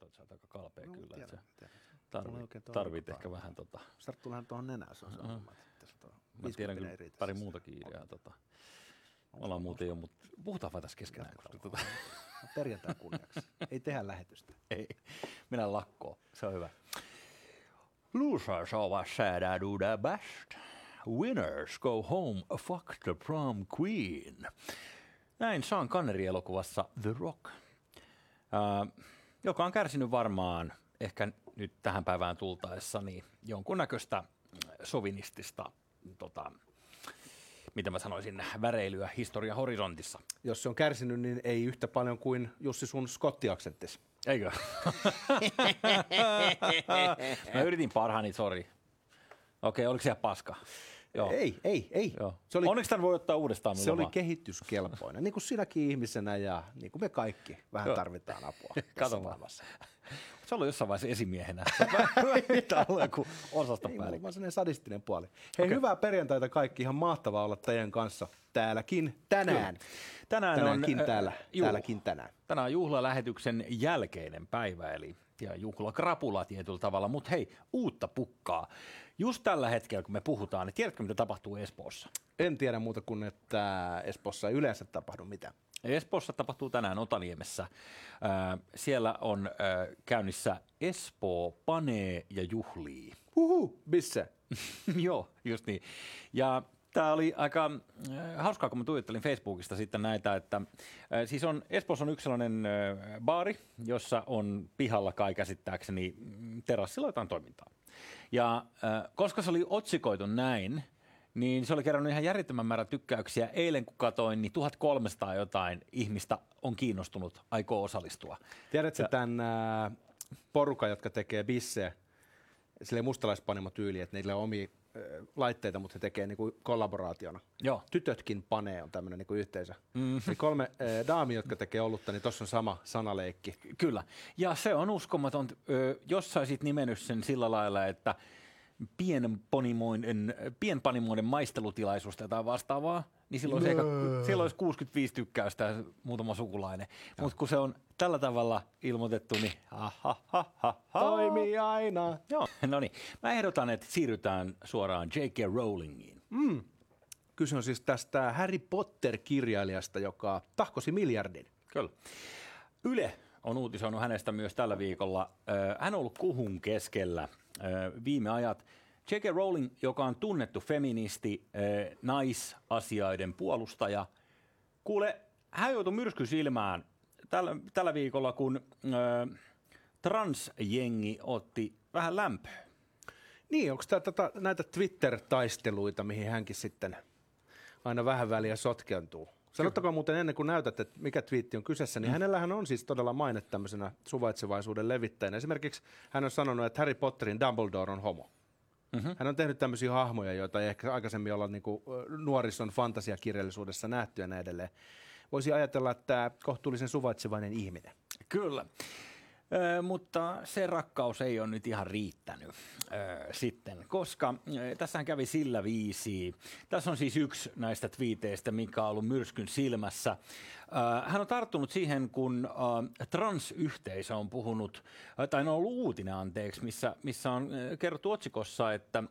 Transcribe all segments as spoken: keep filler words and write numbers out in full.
katsot, sä oot aika kalpea no, kyllä. Tiedän, että tiedän. Tarvit, tarvit ehkä vähän tota... Sä tullahan tuohon nenässä on sanomaan. Mm-hmm. Mä tiedän kyllä pari muutakin ideaa. Tota. Ollaan muuten jo, mutta puhutaan vaan tässä keskenään. Tota. No, perjantain kunniaksi. Ei tehdä lähetystä. Ei. Minä lakkoon. Se on hyvä. Losers always said I do the best. Winners go home, fuck the prom queen. Näin Sean Connery-elokuvassa The Rock, äh, joka on kärsinyt varmaan ehkä nyt tähän päivään tultaessa niin jonkunnäköistä sovinistista, tota, mitä mä sanoisin, väreilyä historian horisontissa. Jos se on kärsinyt, niin ei yhtä paljon kuin Jussi sun skottiaksenttis. Eikö? Mä yritin parhaani, sori. Okei, oliko siellä paska? Joo. Ei, ei, ei. Se oli, onneksi tämän voi ottaa uudestaan. Se oli vaan kehityskelpoinen, niin kuin sinäkin ihmisenä ja niin kuin me kaikki vähän joo tarvitaan apua. Kato vaan. Se oli jossain vaiheessa esimiehenä. Mitä ollaan kuin osastopäällikkö. Vaan sellainen sadistinen puoli. Hei, okay, hyvää perjantaita kaikki. Ihan mahtavaa olla teidän kanssa täälläkin tänään. Tänään Tänäänkin on, täällä, juu, täälläkin tänään. Tänään on juhlalähetyksen jälkeinen päivä, eli ja juhlakrapula tietyllä tavalla, mutta hei, uutta pukkaa. Just tällä hetkellä, kun me puhutaan, niin tiedätkö, mitä tapahtuu Espoossa? En tiedä muuta kuin, että Espoossa ei yleensä tapahdu mitään. Espoossa tapahtuu tänään Otaniemessä. Äh, siellä on äh, käynnissä Espoo panee ja juhlii. Uhu, missä? Joo, just niin. Ja tämä oli aika hauskaa, kun mä tuijottelin Facebookista sitten näitä, että siis on, Espoossa on yksi sellainen baari, jossa on pihalla kai käsittääkseni terassilla jotain toimintaa. Ja koska se oli otsikoitu näin, niin se oli kerännyt ihan järjettömän määrä tykkäyksiä. Eilen kun katsoin, niin tuhatkolmesataa jotain ihmistä on kiinnostunut, aikoo osallistua. Tiedätkö ja tämän porukan, jotka tekee bissejä, silleen mustalaispanimo tyyli, että niillä on omia laitteita, mutta he tekee niinku kollaboraationa. Joo. Tytötkin panee on tämmöinen niinku yhteisö. Mm. Eli kolme äh, daamia, jotka tekee olutta, niin tuossa on sama sanaleikki. Kyllä. Ja se on uskomaton. Ö, jos saisit nimennyt sen sillä lailla, että pienpanimoiden, pienpanimoiden maistelutilaisuus tai vastaavaa, niin silloin no. olisi, silloin olisi kuusikymmentäviisi tykkäystä ja muutama sukulainen. Mutta kun se on tällä tavalla ilmoitettu, niin ha, ha, ha, ha, ha. Toimii aina. Joo. No niin, mä ehdotan, että siirrytään suoraan J K. Rowlingiin. Mm. Kyse on siis tästä Harry Potter-kirjailijasta, joka tahkosi miljardin. Kyllä. Yle on uutisoinut hänestä myös tällä viikolla. Hän on ollut kuhun keskellä viime ajat. J K. Rowling, joka on tunnettu feministi, naisasioiden puolustaja, kuule, hän joutui myrskysilmään tällä, tällä viikolla, kun ö, transjengi otti vähän lämpöä. Niin, onko tämä tätä, näitä Twitter-taisteluita, mihin hänkin sitten aina vähän väliä sotkentuu? Sanottakaa muuten ennen kuin näytät, että mikä twiitti on kyseessä, niin mm. hänellähän on siis todella maine tämmöisenä suvaitsevaisuuden levittäjänä. Esimerkiksi hän on sanonut, että Harry Potterin Dumbledore on homo. Mm-hmm. Hän on tehnyt tämmöisiä hahmoja, joita ei ehkä aikaisemmin olla niin kuin nuorison fantasiakirjallisuudessa nähty ja näin edelleen. Voisi ajatella, että kohtuullisen suvaitsevainen ihminen. Kyllä, Ö, mutta se rakkaus ei ole nyt ihan riittänyt Ö, sitten, koska tässähän kävi sillä viisi. Tässä on siis yksi näistä twiiteistä, mikä on ollut myrskyn silmässä. Ö, hän on tarttunut siihen, kun ö, transyhteisö on puhunut, tai on ollut uutinen anteeksi, missä, missä on kerrottu otsikossa, että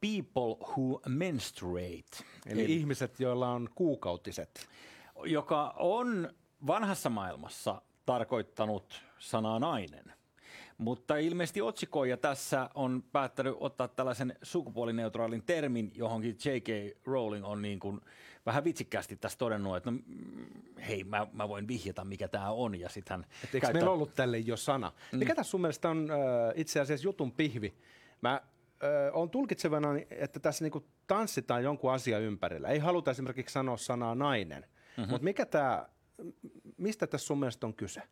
people who menstruate. Eli, eli ihmiset, joilla on kuukautiset. Joka on vanhassa maailmassa tarkoittanut sanaa nainen, mutta ilmeisesti otsikoija tässä on päättänyt ottaa tällaisen sukupuolineutraalin termin, johonkin J K. Rowling on niin kuin vähän vitsikkäästi tässä todennut, että no, hei, mä, mä voin vihjata, mikä tämä on. Ja sit hän eikö käytä... meillä ollut tälle jo sana? Mm. Mikä tässä sun mielestä on äh, itse asiassa jutun pihvi? Mä on tulkitsevana, että tässä niinku tanssitaan jonkun asian ympärillä. Ei haluta esimerkiksi sanoa sanaa nainen. Mm-hmm. Mutta mikä tää, mistä tässä sun mielestä on kyse?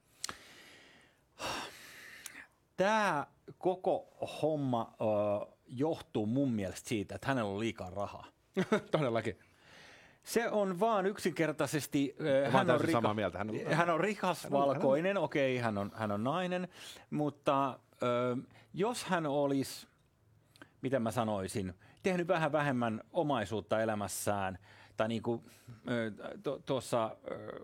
Tämä koko homma ö, johtuu mun mielestä siitä, että hänellä on liikaa rahaa. Todellakin. Se on vaan yksinkertaisesti, äh, hän, on rika- samaa mieltä. Hän, on, hän on rikas, hän on, valkoinen, okei, hän on, hän on nainen, mutta ö, jos hän olisi... miten mä sanoisin, tehnyt vähän vähemmän omaisuutta elämässään tai niin kuin tuossa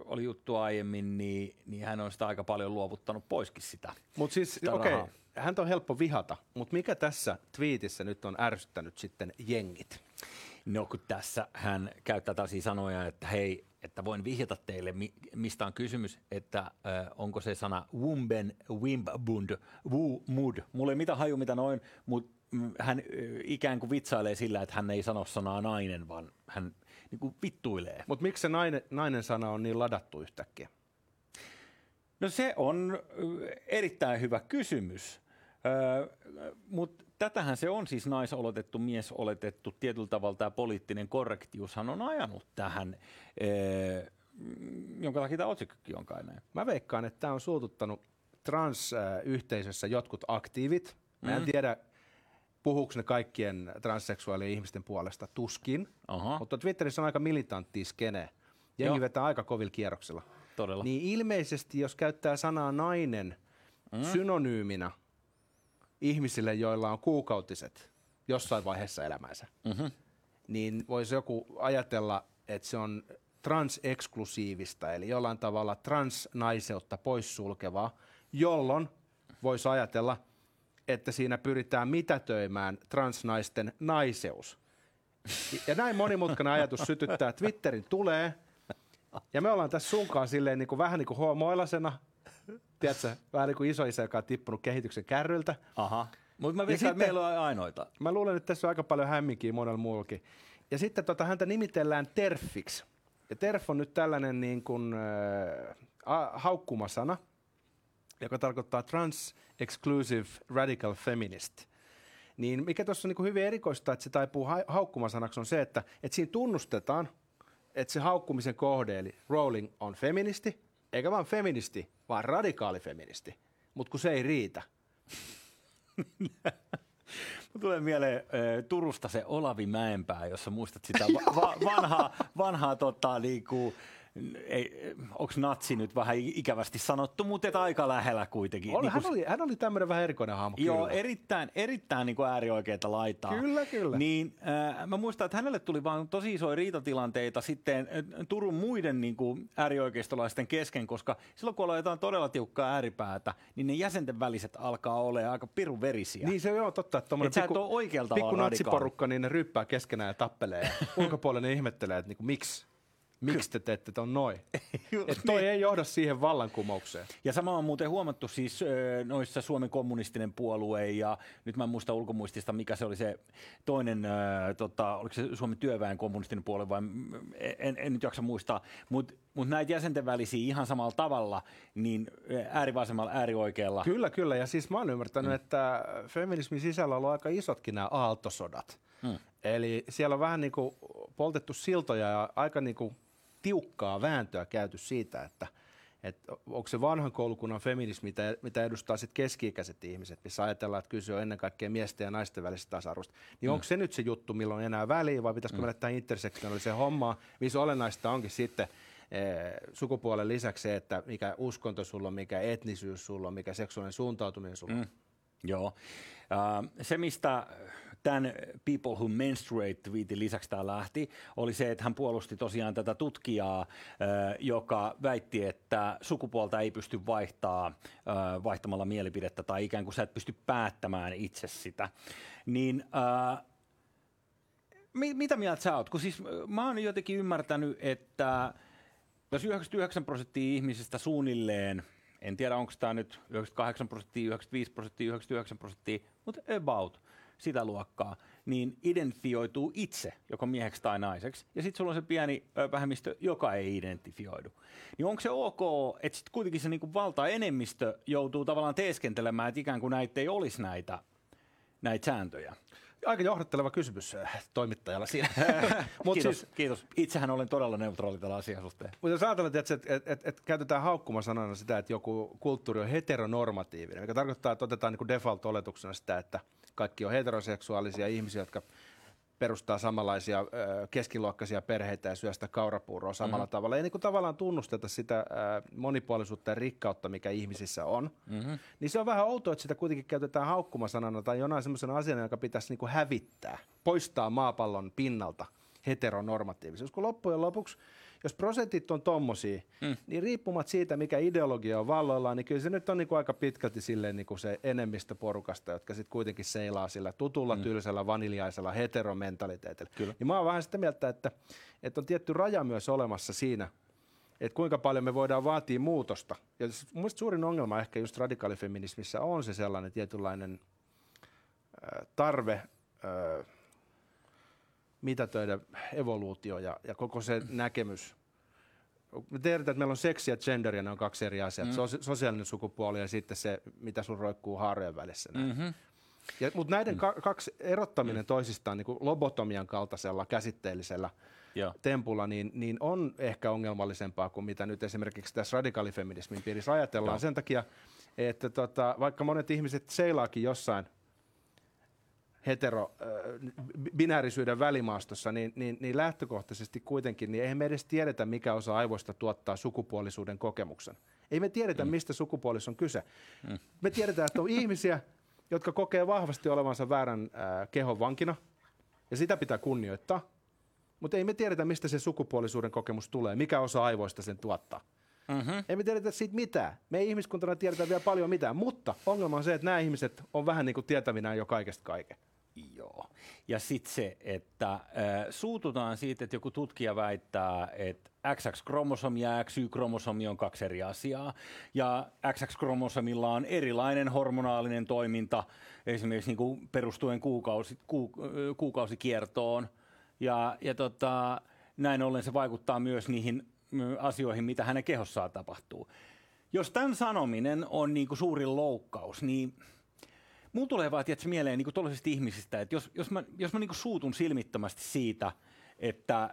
oli juttu aiemmin, niin, niin hän on sitä aika paljon luovuttanut poiskin sitä. Mutta siis, okei, okay, häntä on helppo vihata, mutta mikä tässä twiitissä nyt on ärsyttänyt sitten jengit? No kun tässä hän käyttää tällaisia sanoja, että hei, että voin vihjata teille, mistä on kysymys, että äh, onko se sana wumben, wimbund, wumud. Mulla ei mitään haju, mitä noin, mutta hän ikään kuin vitsailee sillä, että hän ei sano sanaa nainen, vaan hän niin kuin vittuilee. Mutta miksi se nainen, nainen sana on niin ladattu yhtäkkiä? No se on erittäin hyvä kysymys, öö, mutta tätähän se on siis naisoletettu, miesoletettu, tietyllä tavalla tämä poliittinen korrektiushan on ajanut tähän, öö, jonka takia tämä otsikkokin on kai näin. Mä veikkaan, että tämä on suututtanut transyhteisössä jotkut aktiivit. Mä en mm. tiedä, puhuuko ne kaikkien transseksuaalien ihmisten puolesta, tuskin, Aha. mutta Twitterissä on aika militantti skene. Jengi Joo. vetää aika kovilla kierroksilla. Todella. Niin ilmeisesti, jos käyttää sanaa nainen mm. synonyyminä ihmisille, joilla on kuukautiset jossain vaiheessa elämäänsä, mm-hmm. niin voisi joku ajatella, että se on transeksklusiivista, eli jollain tavalla transnaiseutta poissulkevaa, jolloin voisi ajatella, että siinä pyritään mitätöimään transnaisten naiseus. Ja näin monimutkainen ajatus sytyttää Twitterin tulee. Ja me ollaan tässä sunkaan silleen niin kuin, vähän niin kuin homoilasena, tiedätkö, vähän niin kuin isoisä, joka on tippunut kehityksen kärryltä. Aha, mutta mä veikkaan, että meillä on ainoita. Mä luulen, että tässä on aika paljon hämminkiä monella muullakin. Ja sitten tota, häntä nimitellään terfiksi. Ja terf on nyt tällainen niin kuin, äh, haukkumasana, joka tarkoittaa trans-exclusive radical feminist. Niin mikä tuossa on niin kuin hyvin erikoista, että se taipuu ha- haukkumasanaksi, on se, että, että siinä tunnustetaan, että se haukkumisen kohde, eli Rowling on feministi, eikä vaan feministi, vaan radikaali feministi, mutta kun se ei riitä. Mun tulee mieleen Turusta se Olavi Mäenpää, jossa muistat sitä va- va- vanhaa, vanhaa tota, liikuu, onko natsi nyt vähän ikävästi sanottu, mutta et aika lähellä kuitenkin. Oli, niin hän, kun... oli, hän oli tämmöinen vähän erikoinen hahmo. Joo, kyllä. erittäin, erittäin niin kuin äärioikeita laitaa. Kyllä, kyllä. Niin, äh, mä muistan, että hänelle tuli vaan tosi isoja riitatilanteita sitten Turun muiden niin kuin äärioikeistolaisten kesken, koska silloin kun ollaan jotain todella tiukkaa ääripäätä, niin ne jäsenten väliset alkaa olemaan aika pirun verisiä. Niin se on joo, totta, että tommoinen pikku, pikku natsiporukka, niin ne ryppää keskenään ja tappelee. Ulkopuolinen ihmettelee, että niin kuin, miksi? Miksi te teette ton noin? Että toi ei johda siihen vallankumoukseen. Ja sama on muuten huomattu siis noissa Suomen kommunistinen puolue, ja nyt mä en muista ulkomuistista, mikä se oli se toinen, äh, tota, oliko se Suomen työväen kommunistinen puolue, vai en, en nyt jaksa muistaa, mutta mut näitä jäsenten välisiä ihan samalla tavalla, niin äärivasemmalla, äärioikealla. Kyllä, kyllä, ja siis mä oon ymmärtänyt, mm. että feminismin sisällä on ollut aika isotkin nämä aaltosodat. Mm. Eli siellä on vähän niin kuin poltettu siltoja ja aika niin kuin tiukkaa vääntöä käyty siitä, että, että onko se vanhan koulukunnan feminismi, mitä edustaa sitten keski-ikäiset ihmiset, missä ajatellaan, että kyse on ennen kaikkea miesten ja naisten välisestä tasa-arvosta. Niin mm. onko se nyt se juttu, milloin enää väliä, vai pitäisikö mm. mennä tähän intersektionaaliseen hommaan, missä olennaista onkin sitten e, sukupuolen lisäksi se, että mikä uskonto sulla on, mikä etnisyys sulla on, mikä seksuaalinen suuntautuminen sulla on. Mm. Joo. Uh, se, mistä tämän People Who Menstruate-twiitin lisäksi tämä lähti, oli se, että hän puolusti tosiaan tätä tutkijaa, uh, joka väitti, että sukupuolta ei pysty vaihtaa uh, vaihtamalla mielipidettä, tai ikään kuin sä et pysty päättämään itse sitä. Niin, uh, mi- mitä mieltä sä oot? Kun siis mä oon jotenkin ymmärtänyt, että jos yhdeksänkymmentäyhdeksän prosenttia ihmisistä suunnilleen, en tiedä, onko tämä nyt yhdeksänkymmentäkahdeksan prosenttia, yhdeksänkymmentäviisi prosenttia, yhdeksänkymmentäyhdeksän prosenttia, mutta about sitä luokkaa, niin identifioituu itse joko mieheksi tai naiseksi. Ja sitten sulla on se pieni vähemmistö, joka ei identifioidu. Niin onko se ok, että sitten kuitenkin se niinku valtaenemmistö joutuu tavallaan teeskentelemään, että ikään kuin näitä ei olisi näitä, näitä sääntöjä? Aika johdatteleva kysymys toimittajalla siinä. Kiitos, siis, kiitos. Itsehän olen todella neutraali tällä asian suhteen. Mutta jos ajatellaan, että et, et, et, et käytetään haukkumasanana sitä, että joku kulttuuri on heteronormatiivinen, mikä tarkoittaa, että otetaan niin kuin default-oletuksena sitä, että kaikki on heteroseksuaalisia ihmisiä, jotka perustaa samanlaisia keskiluokkaisia perheitä ja syö sitä kaurapuuroa samalla mm-hmm. tavalla. Ei niin kuin tavallaan tunnusteta sitä monipuolisuutta ja rikkautta, mikä ihmisissä on. Mm-hmm. Niin se on vähän outoa, että sitä kuitenkin käytetään haukkumasanana tai jonain semmoisena asiana, joka pitäisi niin kuin hävittää, poistaa maapallon pinnalta. heteronormatiivisuus. Kun loppujen lopuksi, jos prosentit on tommosia, mm. niin riippumatta siitä, mikä ideologia on valloillaan, niin kyllä se nyt on niin kuin aika pitkälti silleen niin kuin se enemmistö porukasta, jotka sitten kuitenkin seilaa sillä tutulla, mm. tylsällä, vaniljaisella heteromentaliteetillä. Kyllä. Niin mä oon vähän sitä mieltä, että, että on tietty raja myös olemassa siinä, että kuinka paljon me voidaan vaatia muutosta. Ja mielestäni suurin ongelma ehkä just radikaalifeminismissä on se sellainen tietynlainen äh, tarve äh, mitätöidä evoluutio ja, ja koko se näkemys. Me tiedetään, että meillä on seksi ja gender, ja ne on kaksi eri asiaa. Mm. Sos- sosiaalinen sukupuoli ja sitten se, mitä sun roikkuu haarojen välissä. Mm-hmm. Ja, mutta näiden mm. ka- kaksi erottaminen mm. toisistaan niin kuin lobotomian kaltaisella käsitteellisellä Joo. tempulla, niin, niin on ehkä ongelmallisempaa kuin mitä nyt esimerkiksi tässä radikaalifeminismin piirissä ajatellaan. Joo. Sen takia, että tota, vaikka monet ihmiset seilaakin jossain hetero, binäärisyyden välimaastossa, niin, niin, niin lähtökohtaisesti kuitenkin, niin eihän me edes tiedetä, mikä osa aivoista tuottaa sukupuolisuuden kokemuksen. Ei me tiedetä, mm. mistä sukupuolis on kyse. Mm. Me tiedetään, että on ihmisiä, jotka kokee vahvasti olevansa väärän äh, kehon vankina, ja sitä pitää kunnioittaa, mutta ei me tiedetä, mistä se sukupuolisuuden kokemus tulee, mikä osa aivoista sen tuottaa. Mm-hmm. Ei me tiedetä siitä mitään. Me ei ihmiskuntana tiedetä vielä paljon mitään, mutta ongelma on se, että nämä ihmiset on vähän niin kuin tietävinään jo kaikesta kaiken. Joo. Ja sitten se, että äh, suututaan siitä, että joku tutkija väittää, että X X-kromosomi ja X Y-kromosomi on kaksi eri asiaa, ja X X-kromosomilla on erilainen hormonaalinen toiminta, esimerkiksi niin kuin perustuen kuukausi, ku, kuukausikiertoon, ja, ja tota, näin ollen se vaikuttaa myös niihin asioihin, mitä hänen kehossaan tapahtuu. Jos tämän sanominen on niin kuin suurin loukkaus, niin mun tulee vaan tietysti mieleen niin tuollaisista ihmisistä, että jos, jos mä, jos mä niin suutun silmittömästi siitä, että äh,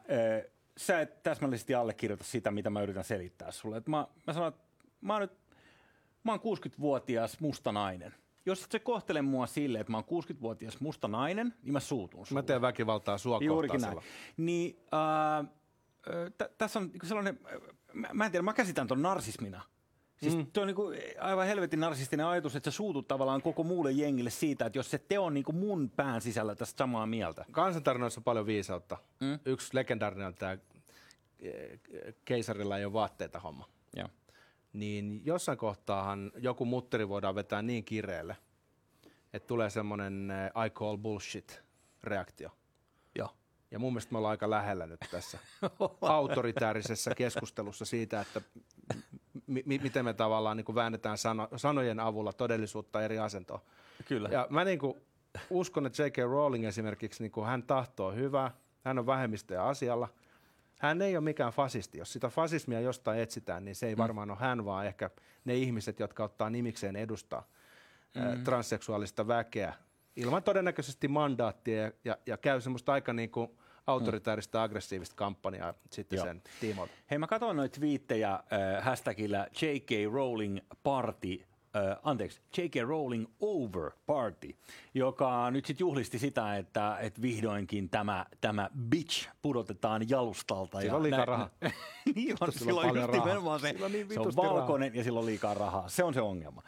sä et täsmällisesti allekirjoita sitä, mitä mä yritän selittää sulle. Et mä, mä sanon, että mä oon, nyt, mä oon kuusikymmentävuotias musta nainen. Jos et sä kohtele mua silleen, että mä oon kuusikymmentävuotias musta nainen, niin mä suutun sulle. Mä teen väkivaltaa sua kohtaan. Niin, äh, t- tässä on sellainen, mä, mä en tiedä, mä käsitän ton narsismina. Siis mm. tuo on niinku aivan helvetin narsistinen ajatus, että sä suutut tavallaan koko muulle jengille siitä, että jos se teo on niinku mun pään sisällä tästä samaa mieltä. Kansantarinoissa on paljon viisautta. Mm. Yksi legendaarinen on tämä keisarilla ei ole vaatteita homma. Ja. Niin jossain kohtaahan joku mutteri voidaan vetää niin kireelle, että tulee semmoinen I call bullshit -reaktio. Joo. Ja mun mielestä me ollaan aika lähellä nyt tässä autoritäärisessä keskustelussa siitä, että mi- mi- miten me tavallaan niin kuin väännetään sano- sanojen avulla todellisuutta eri asentoon. Kyllä. Ja mä niin kuin uskon, että J K. Rowling esimerkiksi, niin kuin hän tahtoo hyvää, hän on vähemmistöjen asialla. Hän ei ole mikään fasisti. Jos sitä fasismia jostain etsitään, niin se ei varmaan mm. ole hän, vaan ehkä ne ihmiset, jotka ottaa nimikseen edustaa mm. transseksuaalista väkeä. Ilman todennäköisesti mandaattia ja, ja, ja käy semmoista aika niin kuin autoritääristä, aggressiivista kampanjaa sitten Joo. sen tiimoilta. Hei, mä katsoin noita twiittejä äh, hashtagillä J K. Rowling Party, äh, anteeksi, J K. Rowling Over Party, joka nyt sitten juhlisti sitä, että et vihdoinkin tämä, tämä bitch pudotetaan jalustalta. Sillä ja on liikaa nä- rahaa. Niin on, sillä on just nimenomaan se, niin se on valkoinen rahaa. Ja sillä on liikaa rahaa. Se on se ongelma.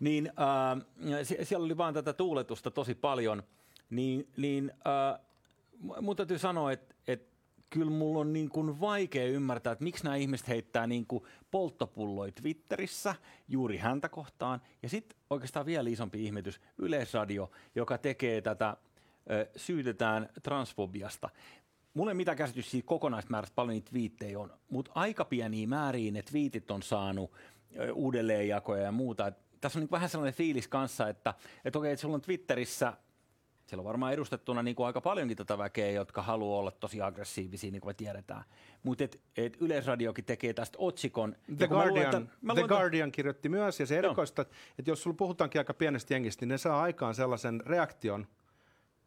Niin, äh, sie- siellä oli vaan tätä tuuletusta tosi paljon, niin... niin äh, mun täytyy sanoa, että, että kyllä mulla on niin kuin vaikea ymmärtää, että miksi nämä ihmiset heittää niin kuin polttopulloja Twitterissä juuri häntä kohtaan. Ja sitten oikeastaan vielä isompi ihmetys, Yleisradio, joka tekee tätä, syytetään transfobiasta. Mulla ei mitään käsitys siitä kokonaismäärästä, paljon niitä viittejä on, mutta aika pieniä määriin ne twiitit on saanut uudelleenjakoja ja muuta. Tässä on niin vähän sellainen fiilis kanssa, että, että okei, että sulla on Twitterissä... Siellä on varmaan edustettuna niin kuin aika paljonkin tätä väkeä, jotka haluaa olla tosi aggressiivisia, niin kuin me tiedetään. Mutta et, et Yleisradiokin tekee tästä otsikon. The Guardian, luulen, että, The Guardian kirjoitti myös, ja se erikoista, no. että jos sulla puhutaankin aika pienestä jengistä, niin ne saa aikaan sellaisen reaktion,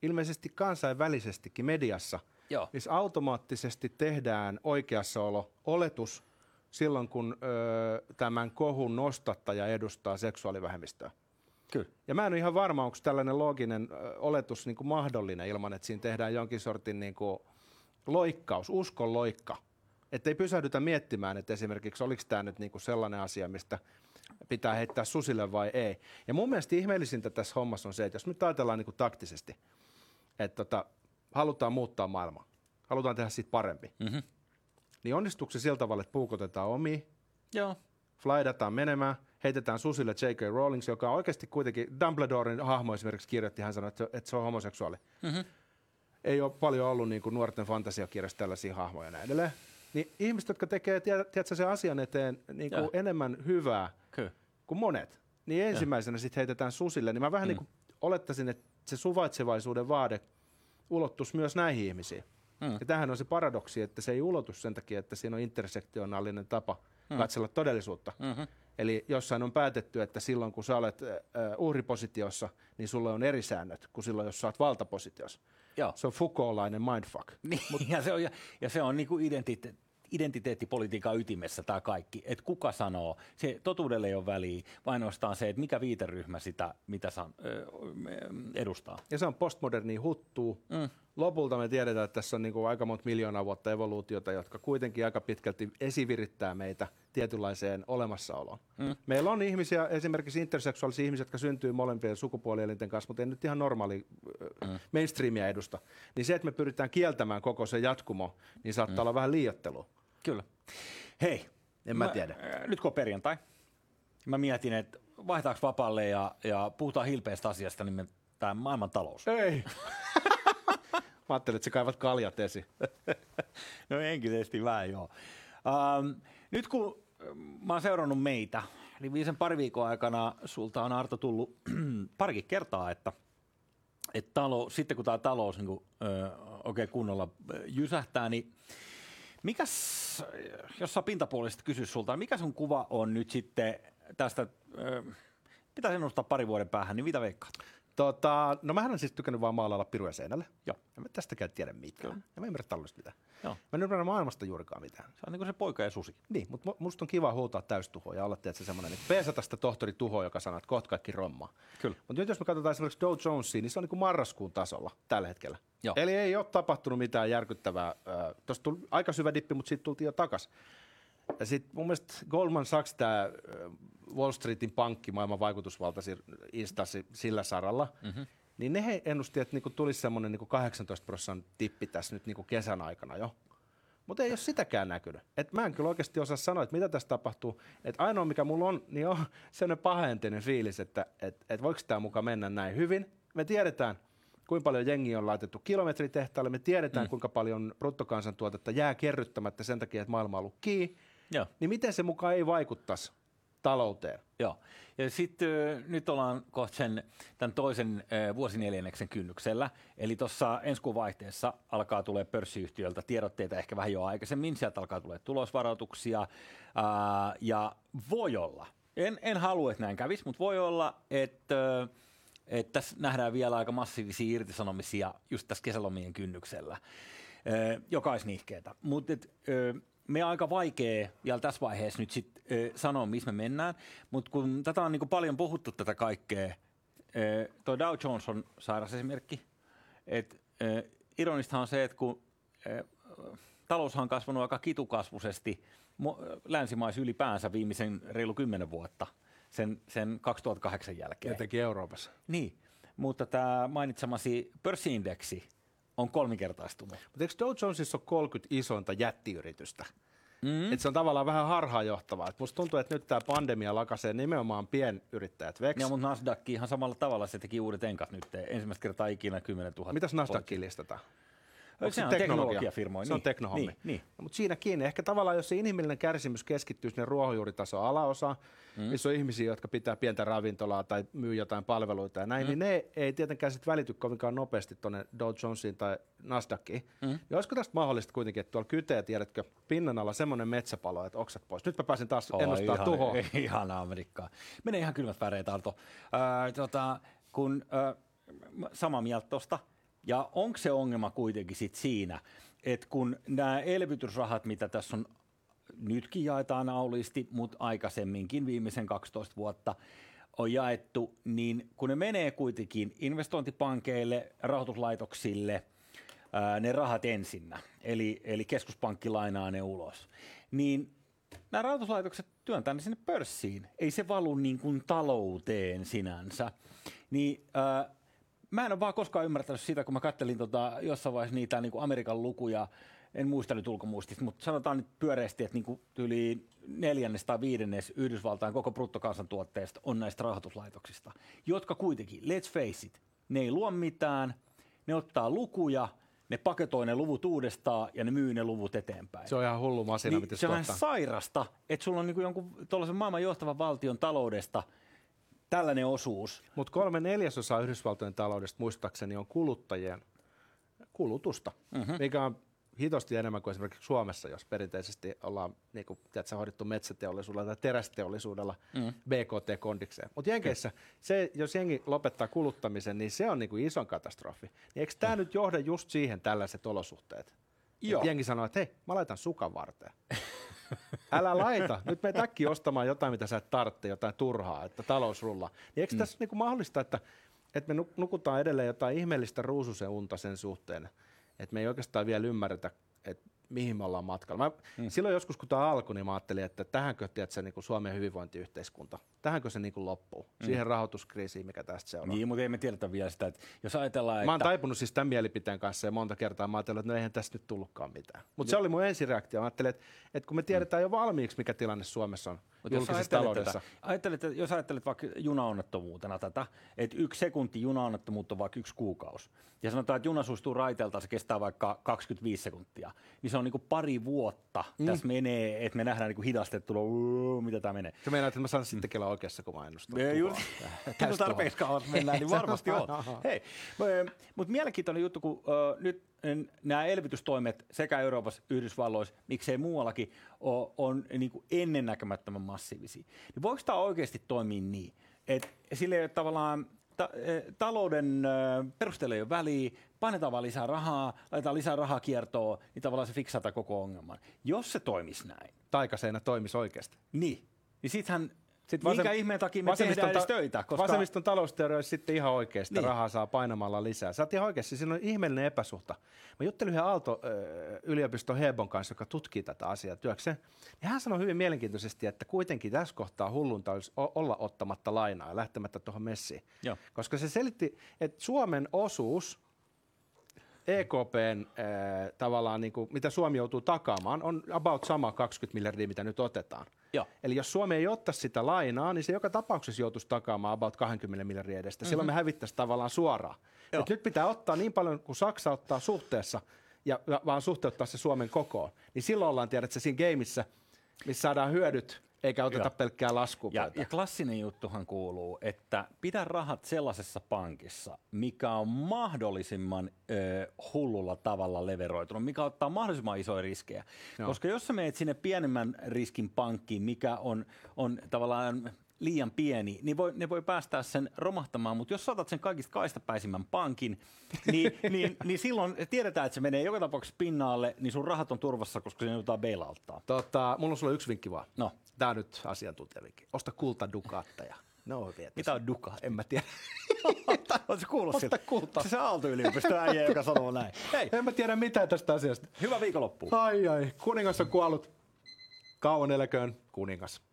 ilmeisesti kansainvälisestikin mediassa, Joo. missä automaattisesti tehdään oikeassaolo oletus silloin, kun öö, tämän kohun nostattaja edustaa seksuaalivähemmistöä. Kyllä. Ja mä en ole ihan varma, onko tällainen looginen ö, oletus niin kuin mahdollinen ilman, että siinä tehdään jonkin sortin niin kuin loikkaus, uskon loikka. Että ei pysähdytä miettimään, että esimerkiksi oliko tämä nyt niin kuin sellainen asia, mistä pitää heittää susille vai ei. Ja mun mielestä ihmeellisintä tässä hommassa on se, että jos me ajatellaan niin kuin taktisesti, että tota, halutaan muuttaa maailmaa, halutaan tehdä siitä parempi. Mm-hmm. Niin onnistuuko se sillä tavalla, että puukotetaan omi, joo, flydataan menemään, heitetään susille J K. Rowling, joka on oikeasti kuitenkin, Dumbledoren hahmo esimerkiksi kirjoitti, hän sanoi, että, että se on homoseksuaali. Mm-hmm. Ei ole paljon ollut niin kuin nuorten fantasiakirjassa tällaisia hahmoja ja näin edelleen. Niin ihmiset, jotka tekee, tiedätkö, sen asian eteen niin kuin enemmän hyvää Kyllä. kuin monet, niin ensimmäisenä sitten heitetään susille. Niin mä vähän mm. niin kuin olettaisin, että se suvaitsevaisuuden vaade ulottuisi myös näihin ihmisiin. Mm. Ja tämähän on se paradoksi, että se ei ulotu sen takia, että siinä on intersektionaalinen tapa mm. katsella todellisuutta. Mm-hmm. Eli jossain on päätetty, että silloin kun sä olet uhripositiossa, niin sulla on eri säännöt kuin silloin, jos sä oot valtapositiossa. Joo. Se on Foucaultlainen mindfuck. Niin, Mut, ja se on, ja, ja se on niinku identite- identiteettipolitiikan ytimessä tämä kaikki, että kuka sanoo, se totuudelle ei ole väliä, vaan ainoastaan se, että mikä viiteryhmä sitä, mitä san, ö, edustaa. Ja se on postmodernia huttuu. Mm. Lopulta me tiedetään, että tässä on niinku aika monta miljoonaa vuotta evoluutiota, jotka kuitenkin aika pitkälti esivirittää meitä tietynlaiseen olemassaoloon. Mm. Meillä on ihmisiä, esimerkiksi interseksuaalisia ihmisiä, jotka syntyy molempien sukupuolielinten kanssa, mutta ei nyt ihan normaali mm. mainstreamia edusta. Niin se, että me pyritään kieltämään koko se jatkumo, niin saattaa mm. olla vähän liioittelua. Kyllä. Hei, en mä, mä tiedä. Äh, nyt kun on perjantai, mä mietin, että vaihtaako vapaalle ja, ja puhutaan hilpeästä asiasta, niin tämä maailman talous. Ei. Mä ajattelin, että sä kaivat kaljat esiin. No henkisesti vähän, joo. Ähm, nyt kun mä oon seurannut meitä, niin viisen pari viikon aikana sulta on, Arto, tullut parikin kertaa, että, että talo, sitten kun tämä talous niin kun, ö, oikein kunnolla jysähtää, niin mikäs, jos sä pintapuolisesti kysyt sulta, mikä sun kuva on nyt sitten tästä, ö, pitäisi ennustaa pari vuoden päähän, niin mitä veikkaat? Tota, no mähän on siis tykännyt vaan maalailla piruja seinälle. Joo. Ja mä tästäkään tiedä mitään. Ja mä en ymmärrä taloudesta mitään. Joo. Mä en ymmärrä maailmasta juurikaan mitään. Se on niin kuin se poika ja susi. Niin, mutta musta on kiva huutaa täystuhoa ja olla tietysti semmoinen, että peesata sitä tohtori tuhoa, joka sanoo, että kohta kaikki rommaa. Kyllä. Mutta nyt jos me katsotaan esimerkiksi Dow Jonesia, niin se on niin kuin marraskuun tasolla tällä hetkellä. Joo. Eli ei ole tapahtunut mitään järkyttävää. Tuossa tuli aika syvä dippi, mutta siitä tultiin jo takaisin. Ja sitten mun mielestä Goldman Sachs, tämä Wall Streetin pankki, maailman vaikutusvaltaisi instanssi sillä saralla, mm-hmm. niin ne ennusti, että niinku tulisi semmoinen niinku kahdeksantoista prosentin tippi tässä nyt niinku kesän aikana jo. Mutta ei ole sitäkään näkynyt. Et mä en kyllä oikeasti osaa sanoa, että mitä tässä tapahtuu. Et ainoa, mikä mulla on, niin on sellainen pahaenteinen fiilis, että et, et voiko tämä muka mennä näin hyvin. Me tiedetään, kuinka paljon jengiä on laitettu kilometritehtaalle. Me tiedetään, mm. kuinka paljon bruttokansantuotetta jää kerryttämättä sen takia, että maailma on ollut kiinni. Joo. Niin miten se mukaan ei vaikuttaisi talouteen? Joo. Ja sitten nyt ollaan kohta sen, tämän toisen ö, vuosineljänneksen kynnyksellä. Eli tuossa ensi kuun vaihteessa alkaa tulee pörssiyhtiöltä tiedotteita ehkä vähän jo aikaisemmin. Sieltä alkaa tulee tulosvaroituksia ää, ja voi olla, en, en halua, että näin kävisi, mutta voi olla, että, että tässä nähdään vielä aika massiivisia irtisanomisia just tässä kesälomien kynnyksellä, ö, joka olisi nihkeetä. Mutta me on aika vaikea vielä tässä vaiheessa nyt sit, ö, sanoa, missä me mennään, mutta kun tätä on niinku paljon puhuttu tätä kaikkea, ö, toi Dow Jones on sairas esimerkki, että ironistahan on se, että kun ö, taloushan on kasvanut aika kitukasvuisesti mo- länsimaissa ylipäänsä viimeisen reilu kymmenen vuotta sen, sen kaksituhattakahdeksan jälkeen. Jotenkin Euroopassa. Niin, mutta tämä mainitsemasi pörssiindeksi on kolminkertaistunut. Mutta eikö Dow Jonesissa ole kolmekymmentä isointa jättiyritystä? Mm-hmm. Että se on tavallaan vähän harhaanjohtavaa. Et musta tuntuu, että nyt tämä pandemia lakaisee nimenomaan pienyrittäjät veksi. Ja mutta Nasdaq ihan samalla tavalla se teki uudet enkat nyt. Ensimmäistä kertaa ikinä kymmenen tuhatta. Mitäs Nasdaqin listataan? Onko se on teknologiafirmoja. Se on teknohommi. Niin, niin. No, mutta siinäkin ehkä tavallaan, jos se inhimillinen kärsimys keskittyy sinne ruohonjuuritasoon alaosaan, mm. missä on ihmisiä, jotka pitää pientä ravintolaa tai myy jotain palveluita ja näin, mm. niin ne ei tietenkään sit välity kovinkaan nopeasti tuonne Dow Jonesiin tai Nasdaqiin. Mm. Olisiko tästä mahdollista kuitenkin, että tuolla kytee, tiedätkö, pinnan alla semmoinen metsäpalo, että oksat pois. Nyt mä pääsin taas oh, ennustaa ihana, tuhoa. Ihanaa Amerikkaa. Menee ihan kylmät väreet, Arto. Äh, tota, kun äh, samaa mieltä tuosta. Ja onko se ongelma kuitenkin sit siinä, että kun nämä elvytysrahat, mitä tässä on nytkin jaetaan auliisti, mutta aikaisemminkin viimeisen kaksitoista vuotta on jaettu, niin kun ne menee kuitenkin investointipankeille, rahoituslaitoksille, ää, ne rahat ensinnä, eli, eli keskuspankki lainaa ne ulos, niin nämä rahoituslaitokset työntää ne sinne pörssiin, ei se valu niin kuin talouteen sinänsä, niin... Ää, mä en ole vaan koskaan ymmärtänyt sitä, kun mä kattelin tota, jossain vaiheessa niitä niin kuin Amerikan lukuja, en muista nyt ulkomuistista, mutta sanotaan nyt pyöreästi, että niin kuin yli neljännes tai viidennes Yhdysvaltain koko bruttokansantuotteesta on näistä rahoituslaitoksista, jotka kuitenkin, let's face it, ne ei luo mitään, ne ottaa lukuja, ne paketoi ne luvut uudestaan ja ne myy ne luvut eteenpäin. Se on ihan hullu masina, niin mitä se tuottaa. Se on sairasta, että sulla on niin kuin jonkun tuollaisen maailman johtavan valtion taloudesta tällainen osuus. Mutta kolme neljäsosaa Yhdysvaltojen taloudesta, muistaakseni, on kuluttajien kulutusta, mm-hmm. mikä on hitosti enemmän kuin esimerkiksi Suomessa, jos perinteisesti ollaan niin kuin, tiedätkö, hoidettu metsäteollisuudella tai terästeollisuudella mm. B K T-kondikseen. Mutta Jenkeissä, mm. se, jos jengi lopettaa kuluttamisen, niin se on niin kuin ison katastrofi. Niin eikö tämä mm. nyt johda just siihen tällaiset olosuhteet? Joo. Jengi sanoo, että hei, mä laitan sukan varteen. Älä laita. Nyt menet äkkiä ostamaan jotain, mitä sä et tarvitse, jotain turhaa, että talous rullaa. Niin eikö mm. tässä niin kuin mahdollista, että, että me nukutaan edelleen jotain ihmeellistä ruususen unta sen suhteen, että me ei oikeastaan vielä ymmärretä, että mihin me ollaan matkalla. Mä, mm. Silloin joskus, kun tämä alkoi, niin mä ajattelin, että tähänkö tiedätkö, niin kuin Suomen hyvinvointiyhteiskunta, tähänkö se niin kuin loppuu, mm. siihen rahoituskriisiin, mikä tästä seuraa. Niin, mutta ei me tiedetä vielä sitä. Että jos ajatellaan, että... Mä oon taipunut siis tämän mielipiteen kanssa ja monta kertaa mä ajattelin, että no eihän tässä nyt tullutkaan mitään. Mutta se oli mun ensireaktio. Mä ajattelin, että, että kun me tiedetään mm. jo valmiiksi, mikä tilanne Suomessa on mut julkisessa jos taloudessa. Tätä, jos ajattelet vaikka junaonnettomuutena tätä, että yksi sekunti junaonnettomuutta on vaikka yksi kuukausi. Ja sanotaan, että juna suistuu raiteelta, se kestää vaikka kaksikymmentäviisi sekuntia. Niin se on niin kuin pari vuotta mm. tässä menee, että me nähdään niin kuin hidastettuna, mitä tämä menee. Se meinaa, että mä saan sitten kelaa oikeassa, kun mä ennustan. Kun tarpeeksi kauan mennään, niin varmasti on. Hei, mutta mielenkiintoinen juttu, kun uh, nyt nämä elvytystoimet sekä Euroopassa, Yhdysvalloissa, miksei muuallakin, on, on niin kuin ennennäkemättömän massiivisia. Niin voiko tämä oikeasti toimia niin, että sillä ei ole tavallaan ta- talouden perusteella ei ole väliä, painetaan vaan lisää rahaa, laitetaan lisää rahaa kiertoon, niin tavallaan se fiksataan koko ongelman. Jos se toimisi näin. Taikaseinä toimisi oikeasti. Niin. Niin sittenhän... Sitten Minkä vasem... ihmeen takia me tehdään edes töitä? Koska... Vasemmiston talousteoria olisi sitten ihan oikeasti, niin. Rahaa saa painamalla lisää. Sä oot ihan oikeasti, siinä on ihmeellinen epäsuhta. Mä juttelin yhden Aalto-yliopiston Hebon kanssa, joka tutkii tätä asiaa työkseen. Ja hän sanoi hyvin mielenkiintoisesti, että kuitenkin tässä kohtaa hullunta olisi olla ottamatta lainaa ja lähtemättä tuohon messiin. Joo. Koska se selitti, että Suomen osuus E K P:n äh, tavallaan, niin kuin, mitä Suomi joutuu takaamaan, on about sama kaksikymmentä miljardia, mitä nyt otetaan. Joo. Eli jos Suomi ei ottaisi sitä lainaa, niin se joka tapauksessa joutuisi takaamaan about kaksikymmentä miljardia edestä. Mm-hmm. Silloin me hävittäisiin tavallaan suoraan. Nyt pitää ottaa niin paljon, kuin Saksa ottaa suhteessa, ja, ja vaan suhteuttaa se Suomen kokoon. Niin silloin ollaan, tiedätkö, siinä gameissa, missä saadaan hyödyt, eikä oteta Joo. pelkkää laskupäätä. Ja, ja klassinen juttuhan kuuluu, että pidä rahat sellaisessa pankissa, mikä on mahdollisimman ö, hullulla tavalla leveroitunut, mikä ottaa mahdollisimman isoja riskejä. Joo. Koska jos sä menet sinne pienemmän riskin pankkiin, mikä on, on tavallaan liian pieni, niin voi, ne voi päästää sen romahtamaan, mutta jos otat sen kaikista kaistapäisimmän pankin, niin, niin, niin silloin tiedetään, että se menee joka tapauksessa pinnaalle, niin sun rahat on turvassa, koska se joudutaan bailouttaa. Tota, mulla on sulle yksi vinkki vaan. No. Tämä on nyt asiantuntijavinkki. Osta kulta dukaatteja. No, mitä on dukaatti? En mä tiedä. Oletko kuullut siltä? Osta kulta. Se se Aalto-yliopisto äijä, joka sanoo näin. Hei, en mä tiedä mitään tästä asiasta. Hyvä viikonloppu. Ai ai, kuningas on kuollut. Kauan eläköön kuningas.